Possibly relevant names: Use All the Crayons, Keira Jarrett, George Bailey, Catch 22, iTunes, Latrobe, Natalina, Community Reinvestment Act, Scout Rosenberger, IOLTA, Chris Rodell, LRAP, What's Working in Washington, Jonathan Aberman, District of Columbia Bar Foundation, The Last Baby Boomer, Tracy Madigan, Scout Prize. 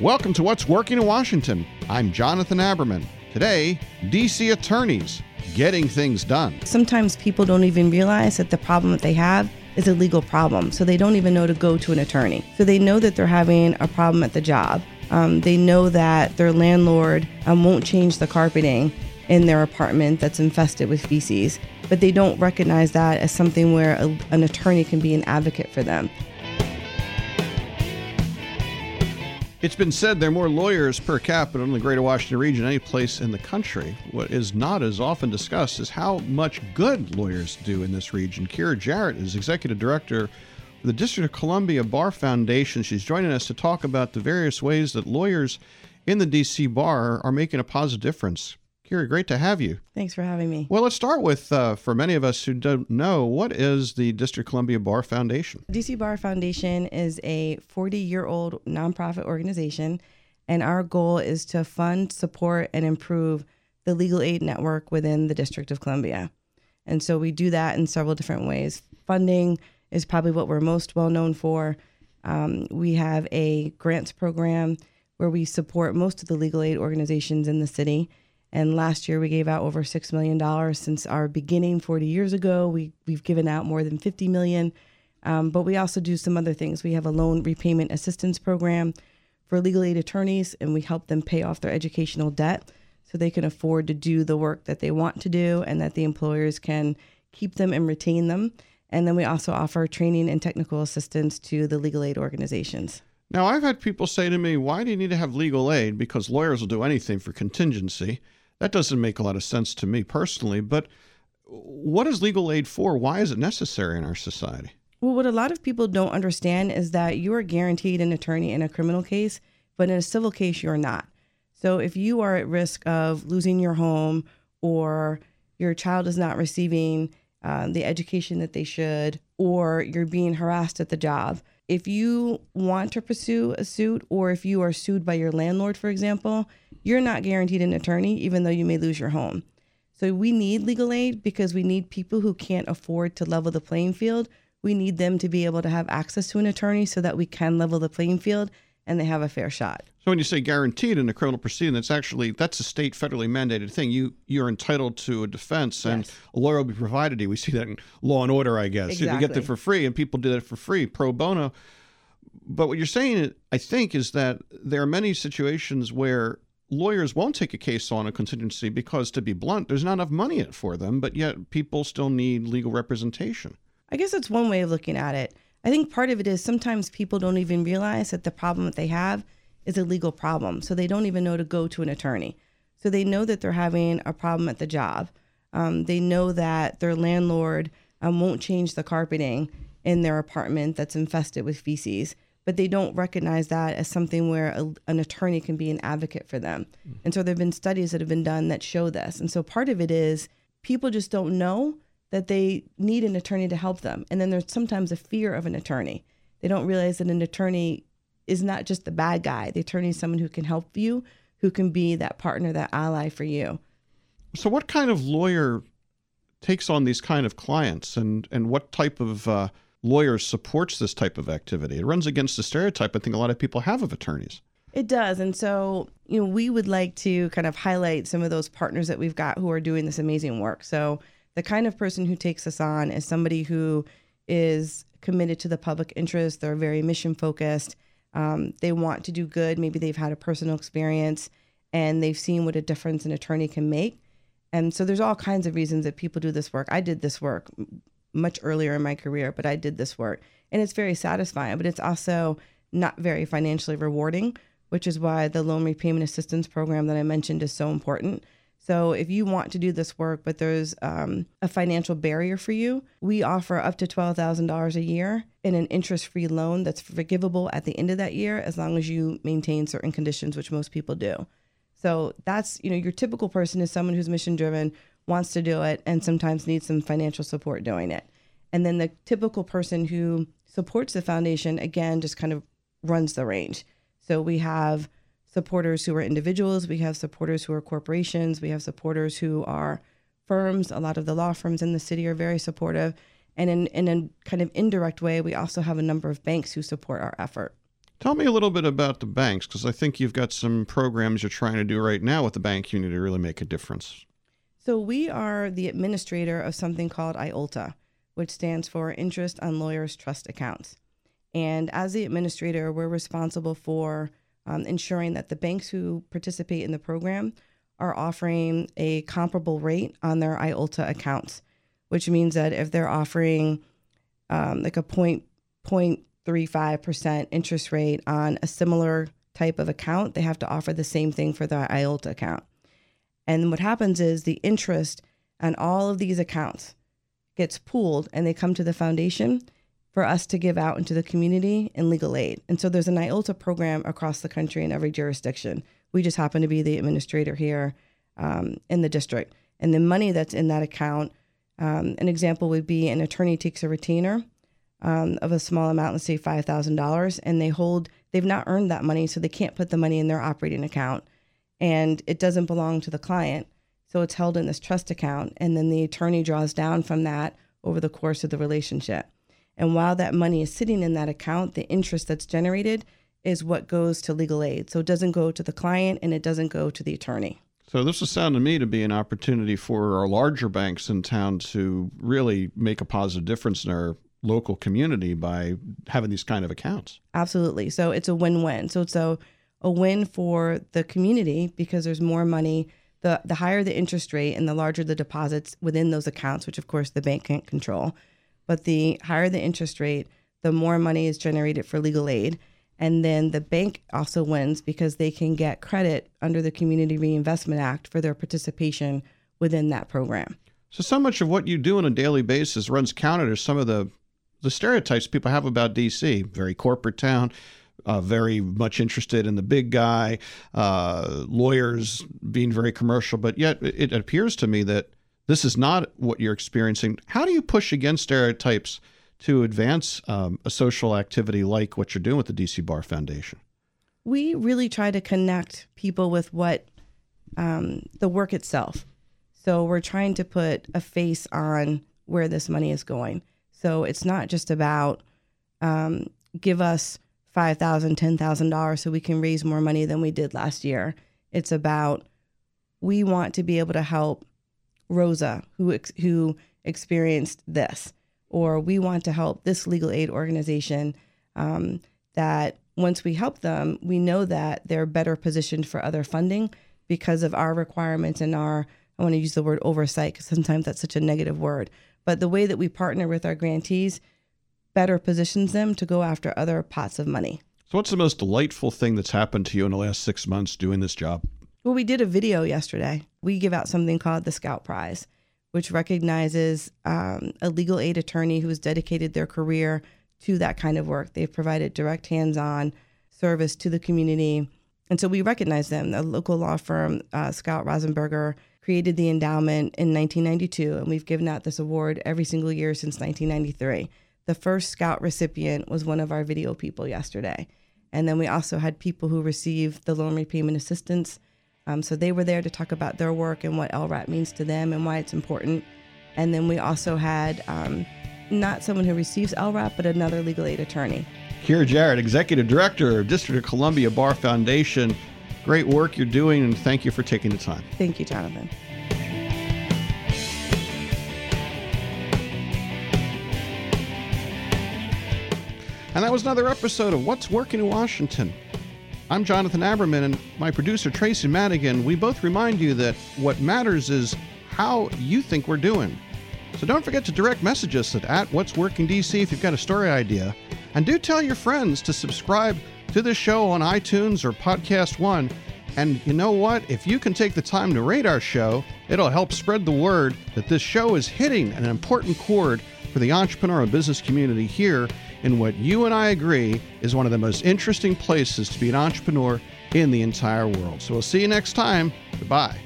Welcome to What's Working in Washington. I'm Jonathan Aberman. Today, D.C. attorneys getting things done. Sometimes people don't even realize that the problem that they have is a legal problem, so they don't even know to go to an attorney. So they know that they're having a problem at the job. They know that their landlord won't change the carpeting in their apartment that's infested with feces, but they don't recognize that as something where an attorney can be an advocate for them. It's been said there are more lawyers per capita in the greater Washington region than any place in the country. What is not as often discussed is how much good lawyers do in this region. Keira Jarrett is executive director of the District of Columbia Bar Foundation. She's joining us to talk about the various ways that lawyers in the D.C. bar are making a positive difference. Keira, great to have you. Thanks for having me. Well, let's start with, for many of us who don't know, what is the District of Columbia Bar Foundation? DC Bar Foundation is a 40-year-old nonprofit organization, and our goal is to fund, support, and improve the legal aid network within the District of Columbia. And so we do that in several different ways. Funding is probably what we're most well known for. We have a grants program where we support most of the legal aid organizations in the city. And last year, we gave out over $6 million. Since our beginning 40 years ago, we've given out more than $50 million. But we also do some other things. We have a loan repayment assistance program for legal aid attorneys, and we help them pay off their educational debt so they can afford to do the work that they want to do and that the employers can keep them and retain them. And then we also offer training and technical assistance to the legal aid organizations. Now, I've had people say to me, why do you need to have legal aid? Because lawyers will do anything for contingency. That doesn't make a lot of sense to me personally, but what is legal aid for? Why is it necessary in our society? Well, what a lot of people don't understand is that you are guaranteed an attorney in a criminal case, but in a civil case, you're not. So if you are at risk of losing your home or your child is not receiving the education that they should, or you're being harassed at the job, if you want to pursue a suit or if you are sued by your landlord, for example, you're not guaranteed an attorney, even though you may lose your home. So we need legal aid because we need people who can't afford to level the playing field. We need them to be able to have access to an attorney so that we can level the playing field and they have a fair shot. So when you say guaranteed in a criminal proceeding, that's a state federally mandated thing. You're entitled to a defense, and yes, a lawyer will be provided to you. We see that in Law and Order, I guess. Exactly. You get that for free, and people do that for free, pro bono. But what you're saying, I think, is that there are many situations where lawyers won't take a case on a contingency because, to be blunt, there's not enough money for them, but yet people still need legal representation. I guess that's one way of looking at it. I think part of it is sometimes people don't even realize that the problem that they have is a legal problem, so they don't even know to go to an attorney. So they know that they're having a problem at the job. They know that their landlord won't change the carpeting in their apartment that's infested with feces, but they don't recognize that as something where an attorney can be an advocate for them. And so there have been studies that have been done that show this. And so part of it is people just don't know that they need an attorney to help them. And then there's sometimes a fear of an attorney. They don't realize that an attorney is not just the bad guy. The attorney is someone who can help you, who can be that partner, that ally for you. So what kind of lawyer takes on these kind of clients, and what type of lawyer supports this type of activity? It runs against the stereotype I think a lot of people have of attorneys. It does. And so, you know, we would like to kind of highlight some of those partners that we've got who are doing this amazing work. So the kind of person who takes us on is somebody who is committed to the public interest. They're very mission focused. They want to do good. Maybe they've had a personal experience and they've seen what a difference an attorney can make. And so there's all kinds of reasons that people do this work. I did this work much earlier in my career, but I did this work and it's very satisfying, but it's also not very financially rewarding, which is why the loan repayment assistance program that I mentioned is so important. So if you want to do this work, but there's a financial barrier for you, we offer up to $12,000 a year in an interest-free loan that's forgivable at the end of that year, as long as you maintain certain conditions, which most people do. So that's, you know, your typical person is someone who's mission-driven, wants to do it, and sometimes needs some financial support doing it. And then the typical person who supports the foundation, again, just kind of runs the range. So we have supporters who are individuals, we have supporters who are corporations, we have supporters who are firms. A lot of the law firms in the city are very supportive. And in a kind of indirect way, we also have a number of banks who support our effort. Tell me a little bit about the banks, because I think you've got some programs you're trying to do right now with the bank community to really make a difference. So we are the administrator of something called IOLTA, which stands for Interest on Lawyers Trust Accounts. And as the administrator, we're responsible for ensuring that the banks who participate in the program are offering a comparable rate on their IOLTA accounts, which means that if they're offering like a 0.35% interest rate on a similar type of account, they have to offer the same thing for their IOLTA account. And what happens is the interest on all of these accounts gets pooled and they come to the foundation for us to give out into the community in legal aid. And so there's an IOLTA program across the country in every jurisdiction. We just happen to be the administrator here in the district. And the money that's in that account, an example would be an attorney takes a retainer of a small amount, let's say $5,000, and they've not earned that money, so they can't put the money in their operating account. And it doesn't belong to the client, so it's held in this trust account. And then the attorney draws down from that over the course of the relationship. And while that money is sitting in that account, the interest that's generated is what goes to legal aid. So it doesn't go to the client and it doesn't go to the attorney. So this is sounding to me to be an opportunity for our larger banks in town to really make a positive difference in our local community by having these kind of accounts. Absolutely. So it's a win-win. So it's a win for the community because there's more money. The higher the interest rate and the larger the deposits within those accounts, which of course the bank can't control, but the higher the interest rate, the more money is generated for legal aid. And then the bank also wins because they can get credit under the Community Reinvestment Act for their participation within that program. So much of what you do on a daily basis runs counter to some of the stereotypes people have about D.C., very corporate town, very much interested in the big guy, lawyers being very commercial. But yet it appears to me that this is not what you're experiencing. How do you push against stereotypes to advance a social activity like what you're doing with the DC Bar Foundation? We really try to connect people with what the work itself. So we're trying to put a face on where this money is going. So it's not just about give us $5,000, $10,000 so we can raise more money than we did last year. It's about we want to be able to help Rosa who experienced this. Or we want to help this legal aid organization that once we help them, we know that they're better positioned for other funding because of our requirements and our, I want to use the word oversight because sometimes that's such a negative word, but the way that we partner with our grantees better positions them to go after other pots of money. So what's the most delightful thing that's happened to you in the last 6 months doing this job? Well, we did a video yesterday. We give out something called the Scout Prize, which recognizes a legal aid attorney who has dedicated their career to that kind of work. They've provided direct hands-on service to the community. And so we recognize them. The local law firm, Scout Rosenberger, created the endowment in 1992, and we've given out this award every single year since 1993. The first Scout recipient was one of our video people yesterday. And then we also had people who received the loan repayment assistance. So they were there to talk about their work and what LRAP means to them and why it's important. And then we also had not someone who receives LRAP, but another legal aid attorney. Keira Jarrett, Executive Director of District of Columbia Bar Foundation. Great work you're doing, and thank you for taking the time. Thank you, Jonathan. And that was another episode of What's Working in Washington. I'm Jonathan Aberman, and my producer, Tracy Madigan. We both remind you that what matters is how you think we're doing. So don't forget to direct message us at What's Working DC if you've got a story idea. And do tell your friends to subscribe to this show on iTunes or Podcast One. And you know what? If you can take the time to rate our show, it'll help spread the word that this show is hitting an important chord for the entrepreneur and business community here in what you and I agree is one of the most interesting places to be an entrepreneur in the entire world. So we'll see you next time. Goodbye.